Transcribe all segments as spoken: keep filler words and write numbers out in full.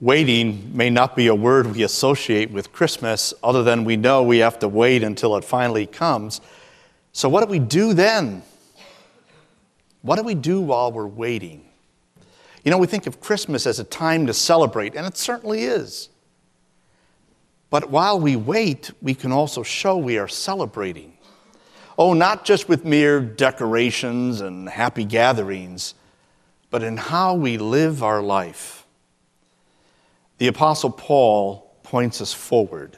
Waiting may not be a word we associate with Christmas, other than we know we have to wait until it finally comes. So what do we do then? What do we do while we're waiting? You know, we think of Christmas as a time to celebrate, and it certainly is. But while we wait, we can also show we are celebrating. Oh, not just with mere decorations and happy gatherings, but in how we live our life. The Apostle Paul points us forward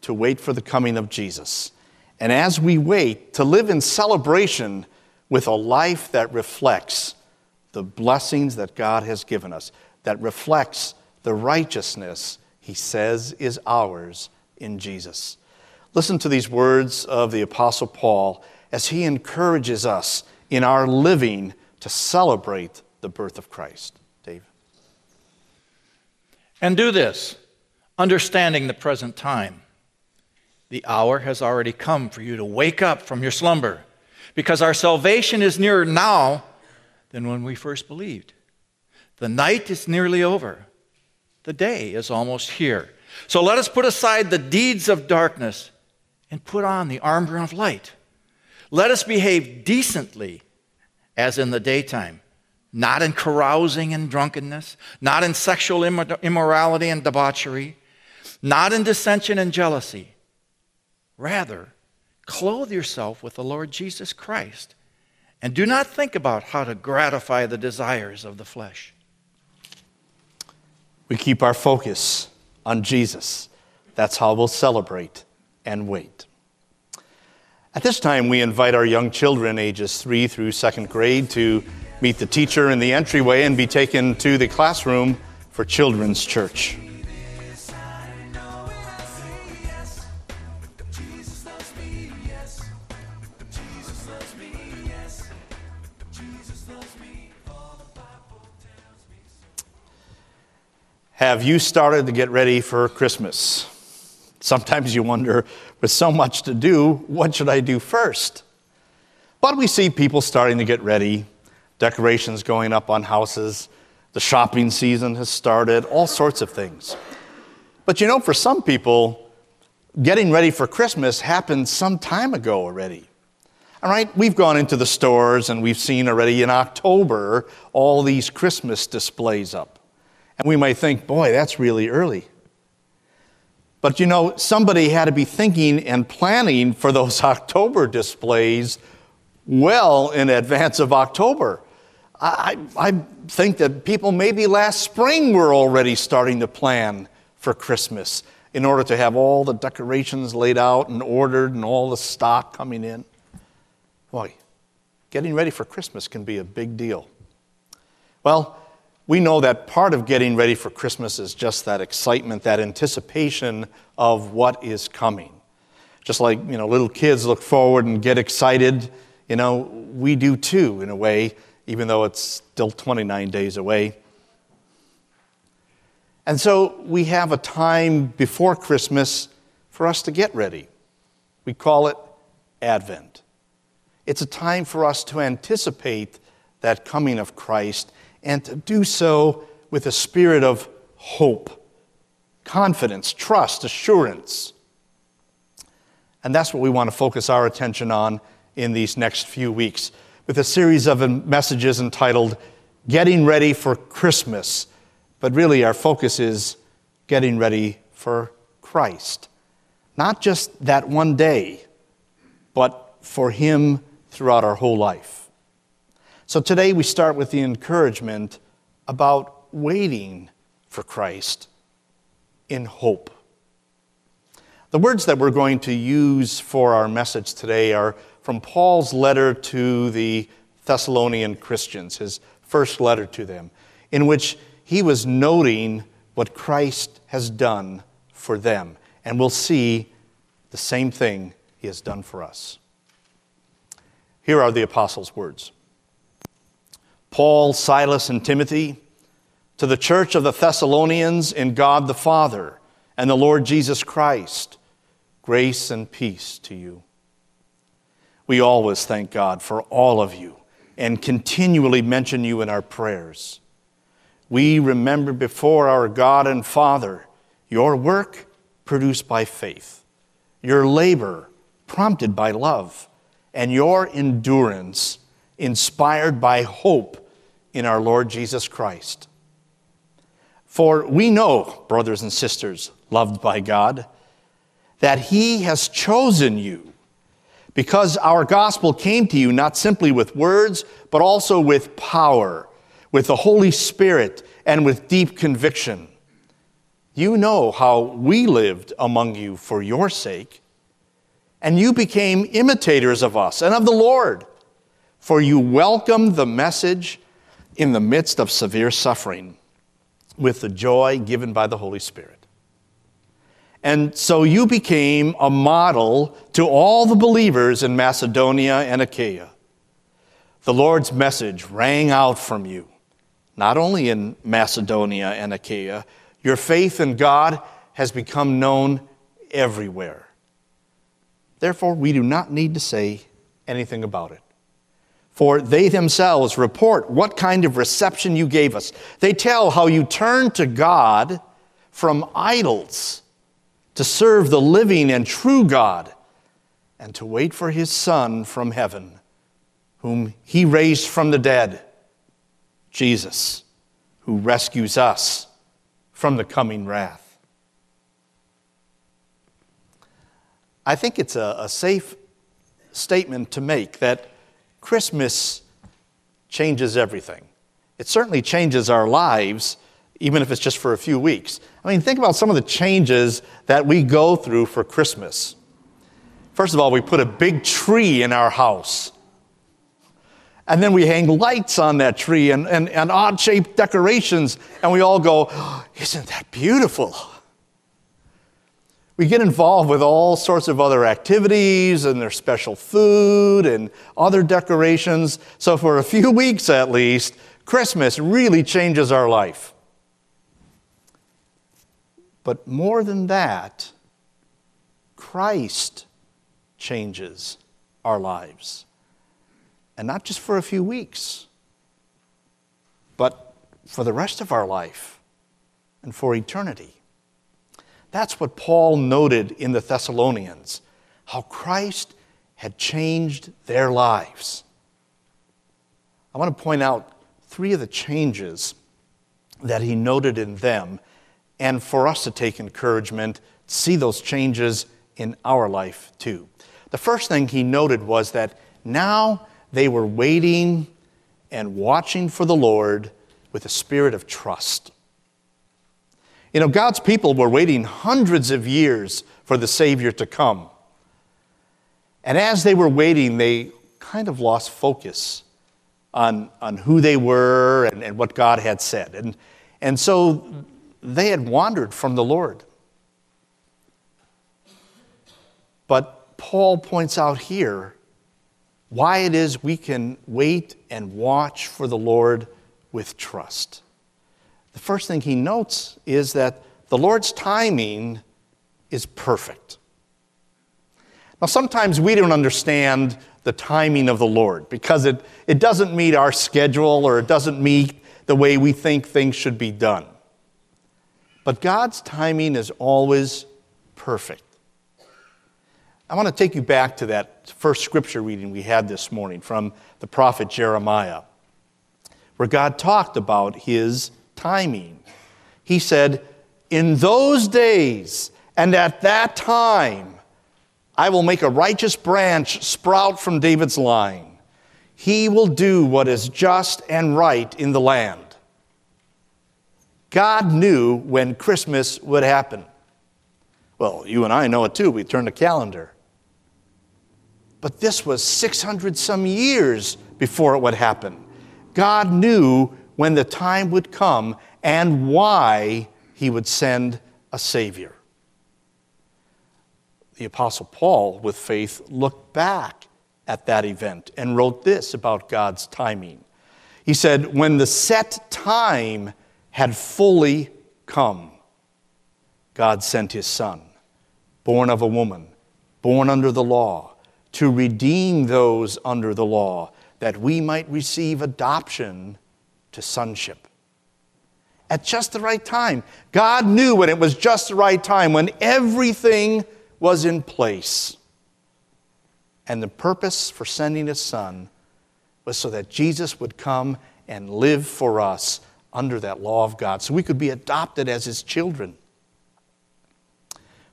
to wait for the coming of Jesus. And as we wait, to live in celebration with a life that reflects the blessings that God has given us, that reflects the righteousness he says is ours in Jesus. Listen to these words of the Apostle Paul as he encourages us in our living to celebrate the birth of Christ. Dave. And do this, understanding the present time. The hour has already come for you to wake up from your slumber, because our salvation is nearer now than when we first believed. The night is nearly over. The day is almost here. So let us put aside the deeds of darkness and put on the armor of light. Let us behave decently as in the daytime, not in carousing and drunkenness, not in sexual immorality and debauchery, not in dissension and jealousy. Rather, clothe yourself with the Lord Jesus Christ and do not think about how to gratify the desires of the flesh. We keep our focus on Jesus. That's how we'll celebrate and wait. At this time, we invite our young children, ages three through second grade, to meet the teacher in the entryway and be taken to the classroom for children's church. Have you started to get ready for Christmas? Sometimes you wonder, with so much to do, what should I do first? But we see people starting to get ready, decorations going up on houses, the shopping season has started, all sorts of things. But you know, for some people, getting ready for Christmas happened some time ago already. All right, we've gone into the stores and we've seen already in October all these Christmas displays up. And we might think, boy, that's really early. But you know, somebody had to be thinking and planning for those October displays well in advance of October. I, I think that people maybe last spring were already starting to plan for Christmas in order to have all the decorations laid out and ordered and all the stock coming in. Boy, getting ready for Christmas can be a big deal. Well, we know that part of getting ready for Christmas is just that excitement, that anticipation of what is coming. Just like, you know, little kids look forward and get excited, you know, we do too in a way, even though it's still twenty-nine days away. And so we have a time before Christmas for us to get ready. We call it Advent. It's a time for us to anticipate that coming of Christ, and to do so with a spirit of hope, confidence, trust, assurance. And that's what we want to focus our attention on in these next few weeks with a series of messages entitled, Getting Ready for Christmas. But really our focus is getting ready for Christ. Not just that one day, but for him throughout our whole life. So today we start with the encouragement about waiting for Christ in hope. The words that we're going to use for our message today are from Paul's letter to the Thessalonian Christians, his first letter to them, in which he was noting what Christ has done for them. And we'll see the same thing he has done for us. Here are the apostles' words. Paul, Silas, and Timothy, to the church of the Thessalonians in God the Father and the Lord Jesus Christ, grace and peace to you. We always thank God for all of you and continually mention you in our prayers. we remember before our God and Father your work produced by faith, your labor prompted by love, and your endurance inspired by hope in our Lord Jesus Christ. For we know, brothers and sisters, loved by God, that he has chosen you, because our gospel came to you not simply with words, but also with power, with the Holy Spirit, and with deep conviction. You know how we lived among you for your sake, and you became imitators of us and of the Lord, for you welcomed the message in the midst of severe suffering with the joy given by the Holy Spirit. And so you became a model to all the believers in Macedonia and Achaia. The Lord's message rang out from you, not only in Macedonia and Achaia. Your faith in God has become known everywhere. Therefore, we do not need to say anything about it. For they themselves report what kind of reception you gave us. They tell how you turned to God from idols to serve the living and true God, and to wait for his Son from heaven, whom he raised from the dead, Jesus, who rescues us from the coming wrath. I think it's a, a safe statement to make that Christmas changes everything. It certainly changes our lives, even if it's just for a few weeks. I mean, think about some of the changes that we go through for Christmas. First of all, we put a big tree in our house. And then we hang lights on that tree and, and, and odd-shaped decorations, and we all go, oh, isn't that beautiful? We get involved with all sorts of other activities, and there's special food and other decorations. So for a few weeks at least, Christmas really changes our life. But more than that, Christ changes our lives. And not just for a few weeks, but for the rest of our life and for eternity. That's what Paul noted in the Thessalonians, how Christ had changed their lives. I want to point out three of the changes that he noted in them, and for us to take encouragement, see those changes in our life too. The first thing he noted was that now they were waiting and watching for the Lord with a spirit of trust. You know, God's people were waiting hundreds of years for the Savior to come. And as they were waiting, they kind of lost focus on, on who they were and, and what God had said. And, and so they had wandered from the Lord. But Paul points out here why it is we can wait and watch for the Lord with trust. The first thing he notes is that the Lord's timing is perfect. Now, sometimes we don't understand the timing of the Lord because it, it doesn't meet our schedule, or it doesn't meet the way we think things should be done. But God's timing is always perfect. I want to take you back to that first scripture reading we had this morning from the prophet Jeremiah, where God talked about his timing. He said, "In those days and at that time, I will make a righteous branch sprout from David's line. He will do what is just and right in the land." God knew when Christmas would happen. Well, you and I know it too. We turn the calendar. But this was six hundred some years before it would happen. God knew when the time would come and why he would send a Savior. The Apostle Paul, with faith, looked back at that event and wrote this about God's timing. He said, "When the set time had fully come, God sent his Son, born of a woman, born under the law, to redeem those under the law, that we might receive adoption to sonship." at just the right time. God knew when it was just the right time, when everything was in place. And the purpose for sending His Son was so that Jesus would come and live for us under that law of God, so we could be adopted as His children.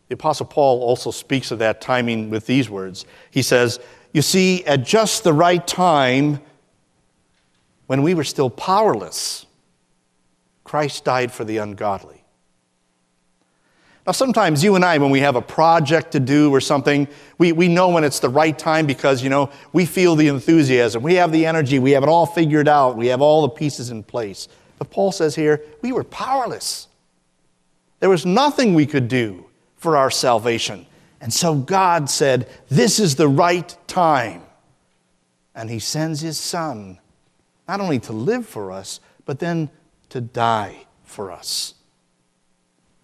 The Apostle Paul also speaks of that timing with these words. He says, you see, at just the right time, when we were still powerless, Christ died for the ungodly. Now, sometimes you and I, when we have a project to do or something, we, we know when it's the right time because, you know, we feel the enthusiasm. We have the energy. We have it all figured out. We have all the pieces in place. But Paul says here, we were powerless. There was nothing we could do for our salvation. And so God said, this is the right time. And He sends His Son, not only to live for us, but then to die for us.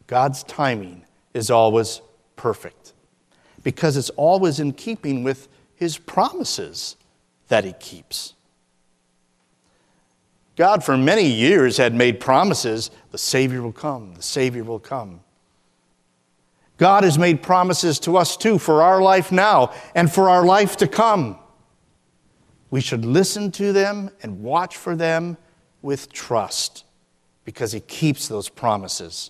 God's timing is always perfect because it's always in keeping with His promises that He keeps. God, for many years, had made promises, the Savior will come, the Savior will come. God has made promises to us, too, for our life now and for our life to come. We should listen to them and watch for them with trust because He keeps those promises.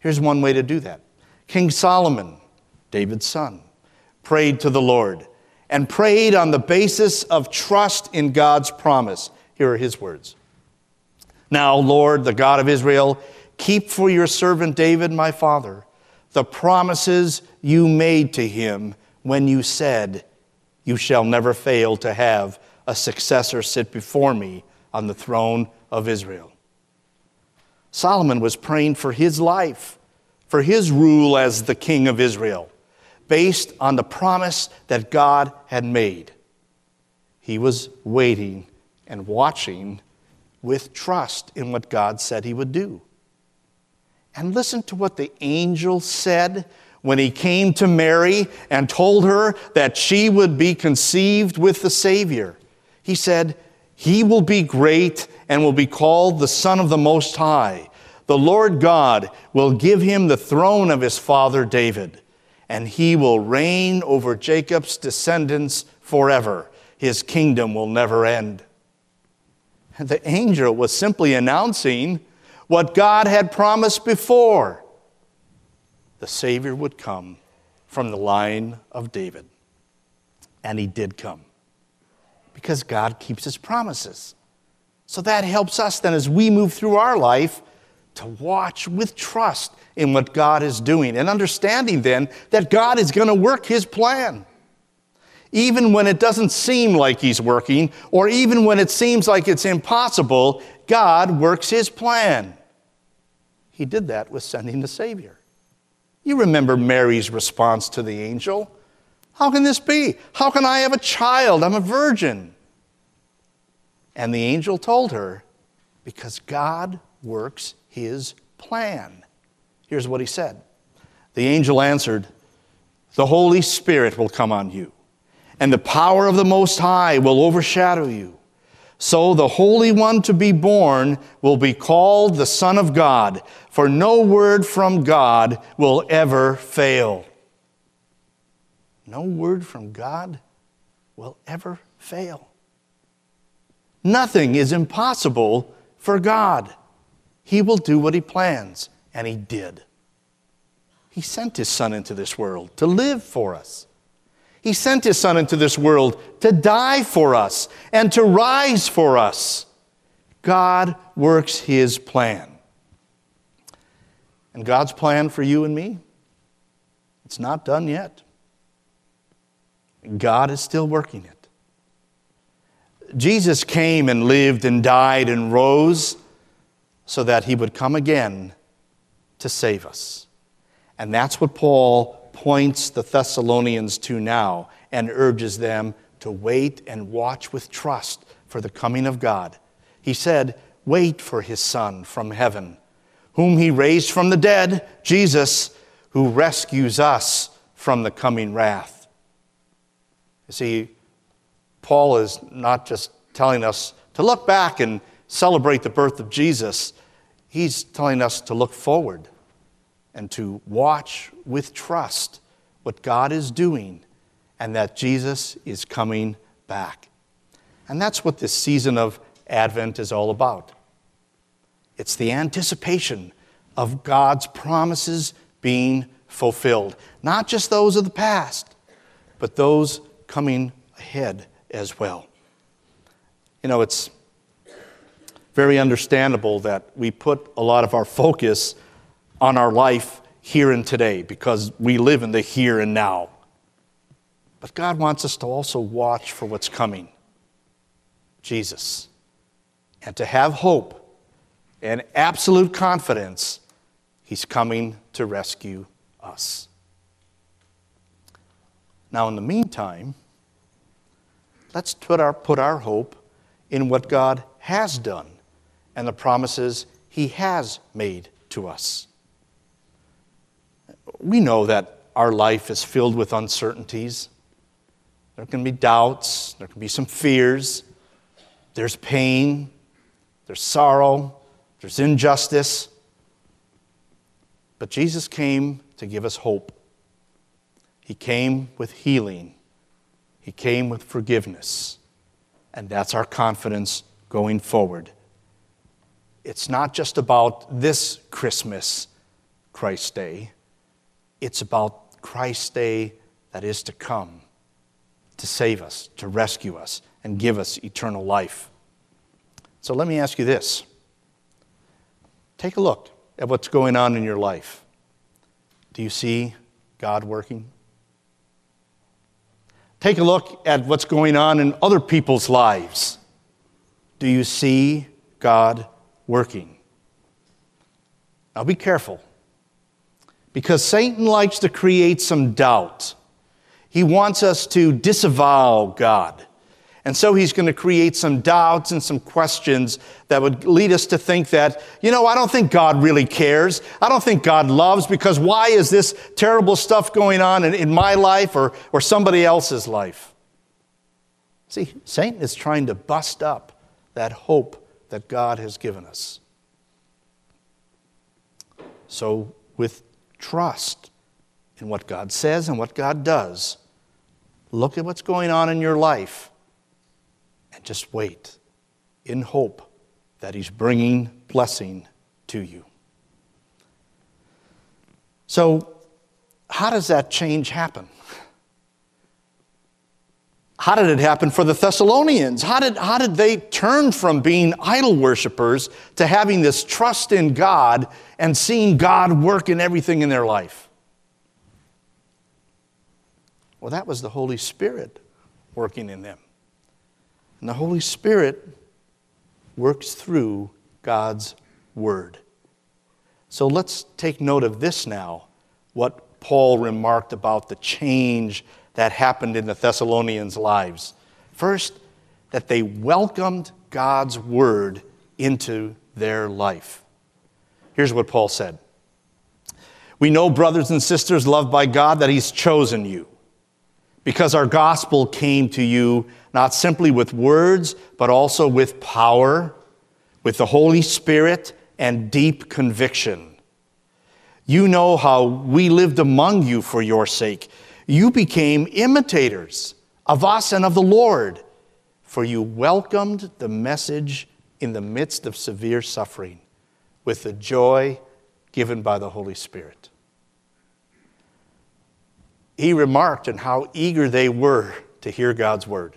Here's one way to do that. King Solomon, David's son, prayed to the Lord and prayed on the basis of trust in God's promise. Here are his words. Now, Lord, the God of Israel, keep for your servant David, my father, the promises you made to him when you said, you shall never fail to have a successor sit before me on the throne of Israel. Solomon was praying for his life, for his rule as the king of Israel, based on the promise that God had made. He was waiting and watching with trust in what God said He would do. And listen to what the angel said when he came to Mary and told her that she would be conceived with the Savior. He said, He will be great and will be called the Son of the Most High. The Lord God will give him the throne of his father David, and he will reign over Jacob's descendants forever. His kingdom will never end. And the angel was simply announcing what God had promised before. The Savior would come from the line of David. And He did come because God keeps His promises. So that helps us then as we move through our life to watch with trust in what God is doing and understanding then that God is going to work His plan. Even when it doesn't seem like He's working, or even when it seems like it's impossible, God works His plan. He did that with sending the Savior. You remember Mary's response to the angel. How can this be? How can I have a child? I'm a virgin. And the angel told her, because God works His plan. Here's what he said. The angel answered, the Holy Spirit will come on you, and the power of the Most High will overshadow you. So the Holy One to be born will be called the Son of God, for no word from God will ever fail. No word from God will ever fail. Nothing is impossible for God. He will do what He plans, and He did. He sent His Son into this world to live for us. He sent His Son into this world to die for us and to rise for us. God works His plan. And God's plan for you and me, it's not done yet. God is still working it. Jesus came and lived and died and rose so that He would come again to save us. And that's what Paul points the Thessalonians to now and urges them to wait and watch with trust for the coming of God. He said, wait for His Son from heaven, whom He raised from the dead, Jesus, who rescues us from the coming wrath. You see, Paul is not just telling us to look back and celebrate the birth of Jesus. He's telling us to look forward and to watch with trust what God is doing and that Jesus is coming back. And that's what this season of Advent is all about. It's the anticipation of God's promises being fulfilled. Not just those of the past, but those coming ahead as well. You know, it's very understandable that we put a lot of our focus on our life here and today because we live in the here and now. But God wants us to also watch for what's coming, Jesus, and to have hope and absolute confidence He's coming to rescue us. Now, in the meantime, let's put our, put our hope in what God has done and the promises He has made to us. We know that our life is filled with uncertainties. There can be doubts. There can be some fears. There's pain. There's sorrow. There's injustice. But Jesus came to give us hope. He came with healing. He came with forgiveness. And that's our confidence going forward. It's not just about this Christmas, Christ's Day. It's about Christ's Day that is to come, to save us, to rescue us, and give us eternal life. So let me ask you this. Take a look at what's going on in your life. Do you see God working? Take a look at what's going on in other people's lives. Do you see God working? Now be careful, because Satan likes to create some doubt. He wants us to disavow God. And so he's going to create some doubts and some questions that would lead us to think that, you know, I don't think God really cares. I don't think God loves, because why is this terrible stuff going on in, in my life or, or somebody else's life? See, Satan is trying to bust up that hope that God has given us. So with trust in what God says and what God does, look at what's going on in your life. And just wait in hope that He's bringing blessing to you. So, how does that change happen? How did it happen for the Thessalonians? How did, how did they turn from being idol worshipers to having this trust in God and seeing God work in everything in their life? Well, that was the Holy Spirit working in them. And the Holy Spirit works through God's Word. So let's take note of this now, what Paul remarked about the change that happened in the Thessalonians' lives. First, that they welcomed God's Word into their life. Here's what Paul said. We know, brothers and sisters, loved by God, that He's chosen you, because our gospel came to you not simply with words, but also with power, with the Holy Spirit, and deep conviction. You know how we lived among you for your sake. You became imitators of us and of the Lord, for you welcomed the message in the midst of severe suffering with the joy given by the Holy Spirit. He remarked on how eager they were to hear God's word.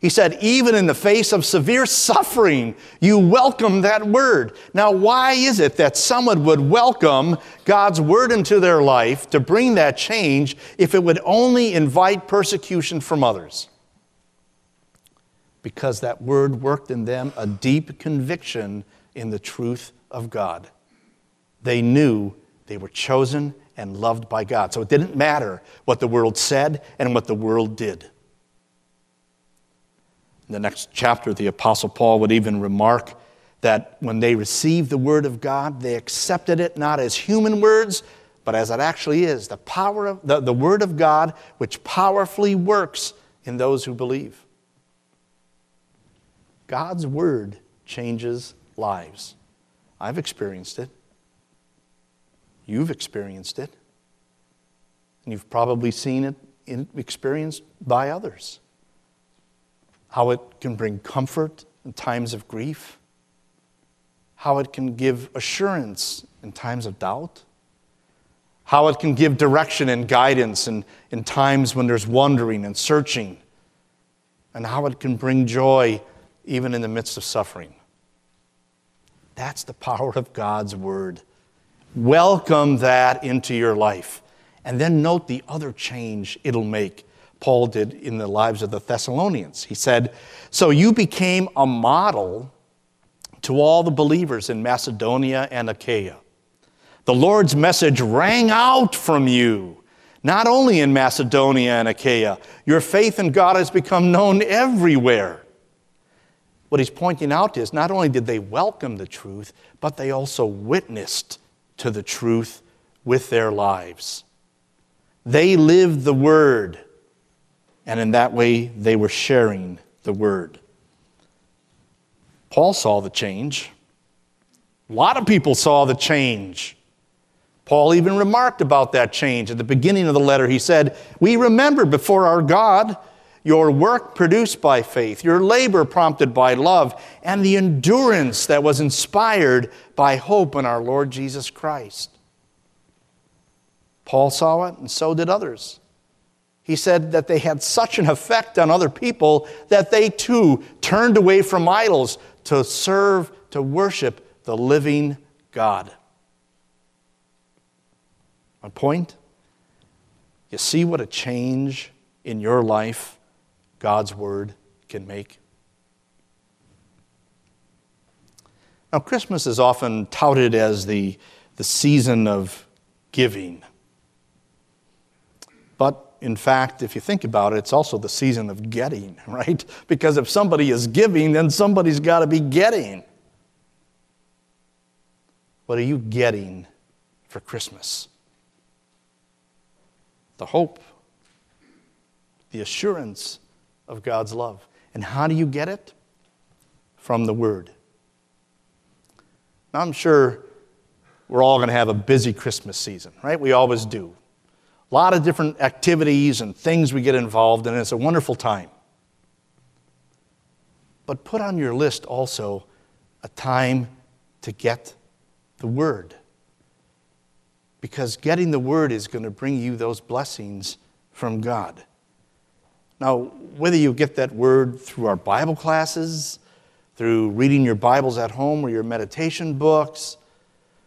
He said, even in the face of severe suffering, you welcome that word. Now, why is it that someone would welcome God's word into their life to bring that change if it would only invite persecution from others? Because that word worked in them a deep conviction in the truth of God. They knew they were chosen and loved by God. So it didn't matter what the world said and what the world did. In the next chapter, the Apostle Paul would even remark that when they received the Word of God, they accepted it not as human words, but as it actually is, the power of the, the Word of God, which powerfully works in those who believe. God's Word changes lives. I've experienced it. You've experienced it. And you've probably seen it in, experienced by others. How it can bring comfort in times of grief. How it can give assurance in times of doubt. How it can give direction and guidance in, in times when there's wandering and searching. And how it can bring joy even in the midst of suffering. That's the power of God's Word. Welcome that into your life. And then note the other change it'll make. Paul did in the lives of the Thessalonians. He said, so you became a model to all the believers in Macedonia and Achaia. The Lord's message rang out from you, not only in Macedonia and Achaia. Your faith in God has become known everywhere. What he's pointing out is not only did they welcome the truth, but they also witnessed to the truth with their lives. They lived the Word, and in that way, they were sharing the Word. Paul saw the change. A lot of people saw the change. Paul even remarked about that change. At the beginning of the letter, he said, we remember before our God your work produced by faith, your labor prompted by love, and the endurance that was inspired by hope in our Lord Jesus Christ. Paul saw it, and so did others. He said that they had such an effect on other people that they too turned away from idols to serve, to worship the living God. My point? You see what a change in your life God's Word can make. Now, Christmas is often touted as the, the season of giving. But, in fact, if you think about it, it's also the season of getting, right? Because if somebody is giving, then somebody's got to be getting. What are you getting for Christmas? The hope, the assurance of God's love. And how do you get it? From the Word. Now, I'm sure we're all going to have a busy Christmas season, right? We always do. A lot of different activities and things we get involved in. It's a wonderful time. But put on your list also a time to get the Word. Because getting the Word is going to bring you those blessings from God. Now, whether you get that Word through our Bible classes, through reading your Bibles at home or your meditation books,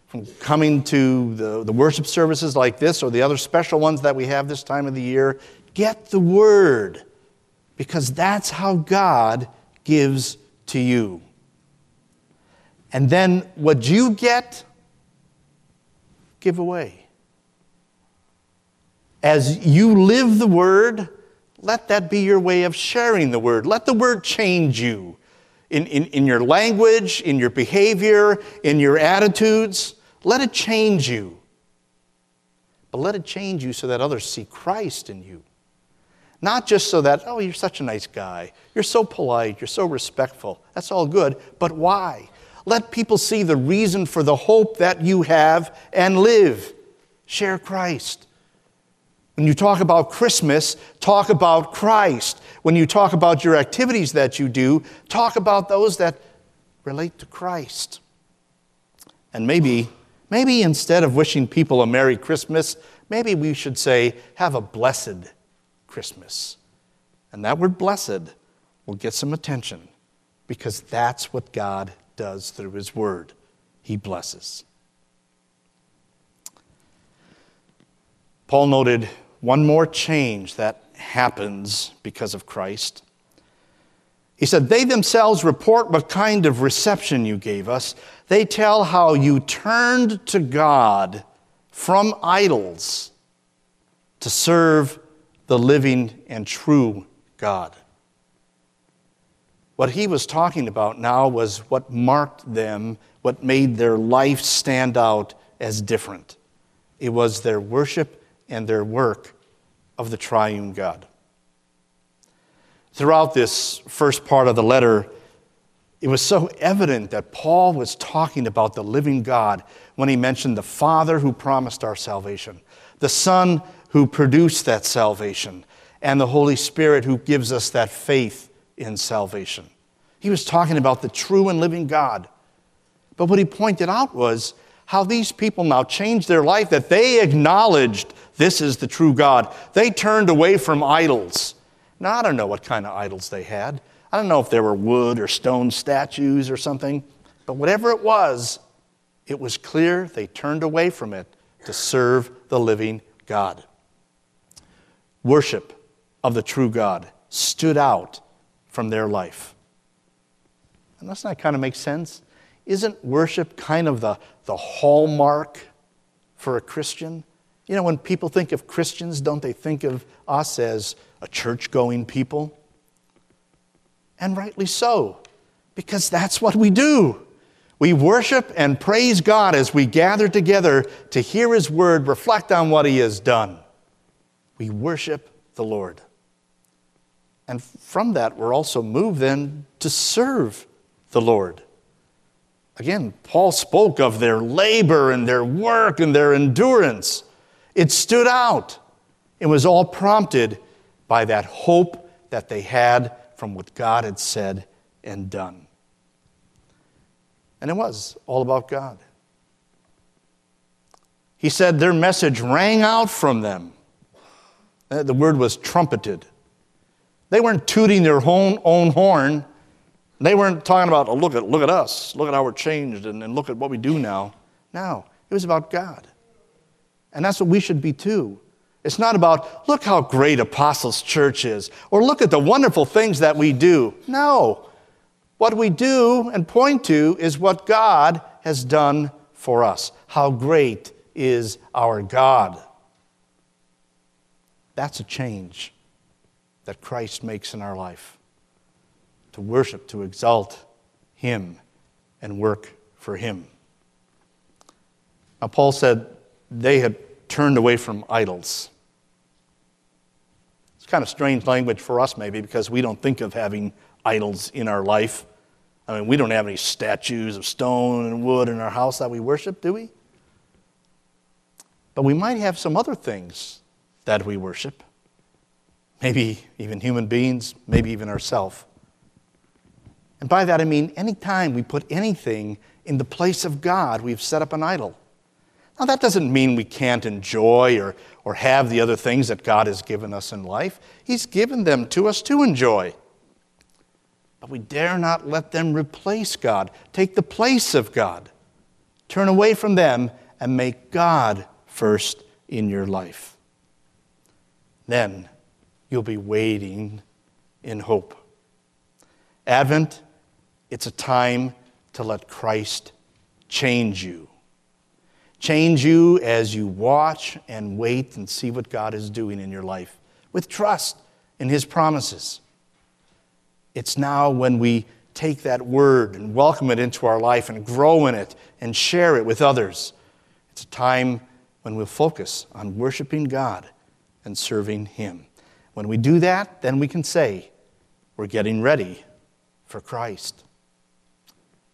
from coming to the, the worship services like this or the other special ones that we have this time of the year, get the Word, because that's how God gives to you. And then what you get, give away. As you live the Word, let that be your way of sharing the Word. Let the Word change you in, in, in your language, in your behavior, in your attitudes. Let it change you. But let it change you so that others see Christ in you. Not just so that, oh, you're such a nice guy. You're so polite. You're so respectful. That's all good. But why? Let people see the reason for the hope that you have and live. Share Christ. When you talk about Christmas, talk about Christ. When you talk about your activities that you do, talk about those that relate to Christ. And maybe, maybe instead of wishing people a Merry Christmas, maybe we should say, have a blessed Christmas. And that word blessed will get some attention, because that's what God does through His Word. He blesses. Paul noted one more change that happens because of Christ. He said, they themselves report what kind of reception you gave us. They tell how you turned to God from idols to serve the living and true God. What he was talking about now was what marked them, what made their life stand out as different. It was their worship and their work of the triune God. Throughout this first part of the letter, It was so evident that Paul was talking about the living God when he mentioned the Father who promised our salvation, the Son who produced that salvation, and the Holy Spirit who gives us that faith in salvation. He was talking about the true and living God. But what he pointed out was how these people now changed their life, that they acknowledged this is the true God. They turned away from idols. Now, I don't know what kind of idols they had. I don't know if there were wood or stone statues or something, but whatever it was, it was clear they turned away from it to serve the living God. Worship of the true God stood out from their life. And doesn't that kind of make sense? Isn't worship kind of the, the hallmark for a Christian? You know, when people think of Christians, don't they think of us as a church-going people? And rightly so, because that's what we do. We worship and praise God as we gather together to hear His word, reflect on what He has done. We worship the Lord. And from that, we're also moved then to serve the Lord. Again, Paul spoke of their labor and their work and their endurance. It stood out. It was all prompted by that hope that they had from what God had said and done. And it was all about God. He said their message rang out from them. The word was trumpeted. They weren't tooting their own, own horn. They weren't talking about, oh, look at, look at us, look at how we're changed, and, and look at what we do now. No, it was about God. And that's what we should be too. It's not about, look how great Apostles' Church is, or look at the wonderful things that we do. No. What we do and point to is what God has done for us. How great is our God. That's a change that Christ makes in our life. To worship, to exalt Him, and work for Him. Now, Paul said they had turned away from idols. Kind of strange language for us maybe, because we don't think of having idols in our life. I mean, we don't have any statues of stone and wood in our house that we worship, do we? But we might have some other things that we worship. Maybe even human beings, maybe even ourselves. And by that I mean any time we put anything in the place of God, we've set up an idol. Now, that doesn't mean we can't enjoy or, or have the other things that God has given us in life. He's given them to us to enjoy. But we dare not let them replace God, take the place of God. Turn away from them and make God first in your life. Then you'll be waiting in hope. Advent, it's a time to let Christ change you. Change you as you watch and wait and see what God is doing in your life with trust in His promises. It's now when we take that word and welcome it into our life and grow in it and share it with others. It's a time when we'll focus on worshiping God and serving Him. When we do that, then we can say, we're getting ready for Christ.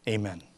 Amen.